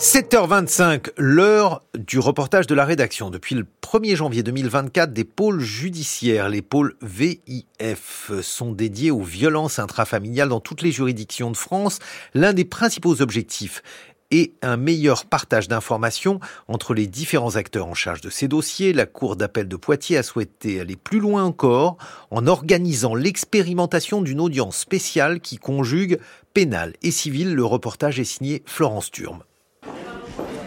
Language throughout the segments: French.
7h25, l'heure du reportage de la rédaction. Depuis le 1er janvier 2024, des pôles judiciaires, les pôles VIF, sont dédiés aux violences intrafamiliales dans toutes les juridictions de France. L'un des principaux objectifs est un meilleur partage d'informations entre les différents acteurs en charge de ces dossiers. La Cour d'appel de Poitiers a souhaité aller plus loin encore en organisant l'expérimentation d'une audience spéciale qui conjugue pénal et civil. Le reportage est signé Florence Turme.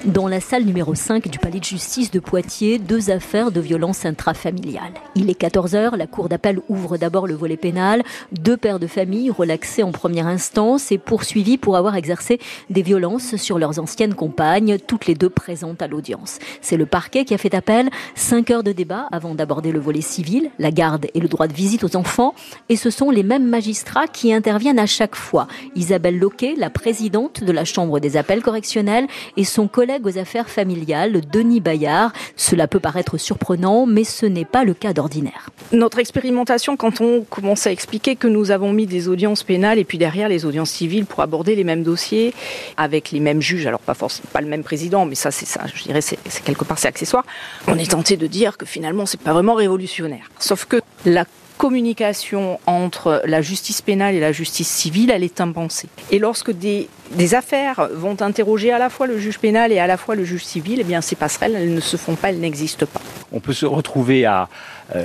Dans la salle numéro 5 du palais de justice de Poitiers, deux affaires de violence intrafamiliale. Il est 14h, la cour d'appel ouvre d'abord le volet pénal. Deux pères de famille relaxés en première instance et poursuivis pour avoir exercé des violences sur leurs anciennes compagnes, toutes les deux présentes à l'audience. C'est le parquet qui a fait appel. 5 heures de débat avant d'aborder le volet civil, la garde et le droit de visite aux enfants. Et ce sont les mêmes magistrats qui interviennent à chaque fois. Isabelle Loquet, la présidente de la chambre des appels correctionnels, et son collègue aux affaires familiales, Denis Bayard. Cela peut paraître surprenant, mais ce n'est pas le cas d'ordinaire. Notre expérimentation, quand on commence à expliquer que nous avons mis des audiences pénales et puis derrière les audiences civiles pour aborder les mêmes dossiers avec les mêmes juges, alors pas forcément pas le même président, mais ça, c'est ça, je dirais, c'est quelque part, c'est accessoire. On est tenté de dire que finalement, c'est pas vraiment révolutionnaire. Sauf que la communication entre la justice pénale et la justice civile, elle est impensée. Et lorsque des affaires vont interroger à la fois le juge pénal et à la fois le juge civil, eh bien ces passerelles, elles ne se font pas, elles n'existent pas. On peut se retrouver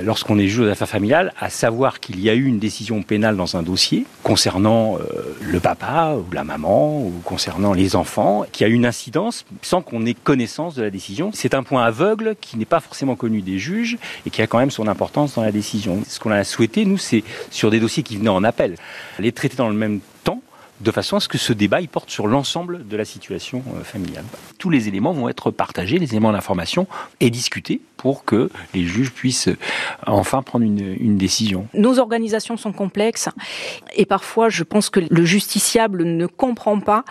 lorsqu'on est juge aux affaires familiales, à savoir qu'il y a eu une décision pénale dans un dossier concernant le papa ou la maman ou concernant les enfants, qui a une incidence sans qu'on ait connaissance de la décision. C'est un point aveugle qui n'est pas forcément connu des juges et qui a quand même son importance dans la décision. Ce qu'on a souhaité, nous, c'est sur des dossiers qui venaient en appel, les traiter dans le même temps, de façon à ce que ce débat il porte sur l'ensemble de la situation familiale. Tous les éléments vont être partagés, les éléments d'information, et discutés pour que les juges puissent enfin prendre une décision. Nos organisations sont complexes et parfois je pense que le justiciable ne comprend pas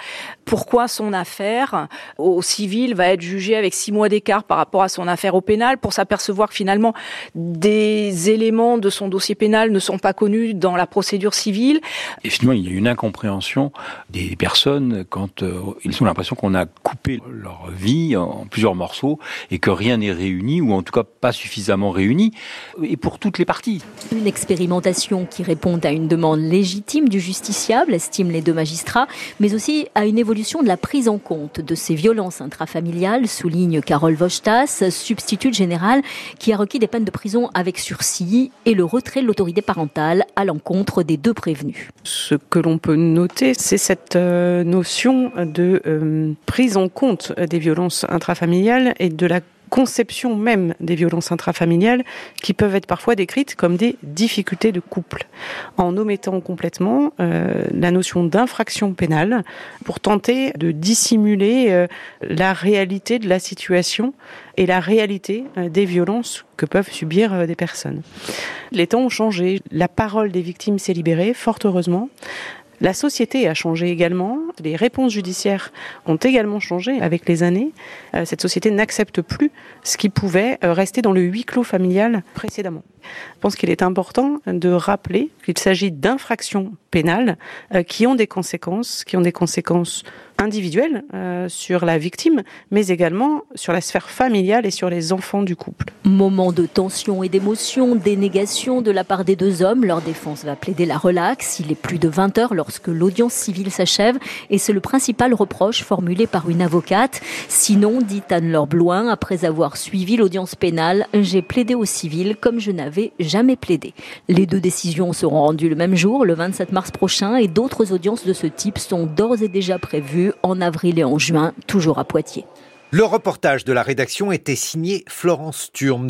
pourquoi son affaire au civil va être jugée avec 6 mois d'écart par rapport à son affaire au pénal, pour s'apercevoir que finalement des éléments de son dossier pénal ne sont pas connus dans la procédure civile. Et finalement il y a une incompréhension des personnes quand ils ont l'impression qu'on a coupé leur vie en plusieurs morceaux et que rien n'est réuni, ou en tout cas pas suffisamment réuni, et pour toutes les parties. Une expérimentation qui répond à une demande légitime du justiciable, estiment les deux magistrats, mais aussi à une évolution de la prise en compte de ces violences intrafamiliales, souligne Carole Vochtas, substitute générale, qui a requis des peines de prison avec sursis et le retrait de l'autorité parentale à l'encontre des deux prévenus. Ce que l'on peut noter, c'est cette notion de prise en compte des violences intrafamiliales et de la conception même des violences intrafamiliales qui peuvent être parfois décrites comme des difficultés de couple, en omettant complètement la notion d'infraction pénale pour tenter de dissimuler la réalité de la situation et la réalité des violences que peuvent subir des personnes. Les temps ont changé, la parole des victimes s'est libérée, fort heureusement. La société a changé également, les réponses judiciaires ont également changé avec les années. Cette société n'accepte plus ce qui pouvait rester dans le huis clos familial précédemment. Je pense qu'il est important de rappeler qu'il s'agit d'infractions pénales qui ont des conséquences individuelles sur la victime, mais également sur la sphère familiale et sur les enfants du couple. Moment de tension et d'émotion, dénégation de la part des deux hommes. Leur défense va plaider la relaxe. Il est plus de 20h lorsque l'audience civile s'achève et c'est le principal reproche formulé par une avocate. Sinon, dit Anne-Laure Bloin, après avoir suivi l'audience pénale, j'ai plaidé au civil comme je n'avais jamais plaidé. Les deux décisions seront rendues le même jour, le 27 mars prochain, et d'autres audiences de ce type sont d'ores et déjà prévues en avril et en juin, toujours à Poitiers. Le reportage de la rédaction était signé Florence Turme.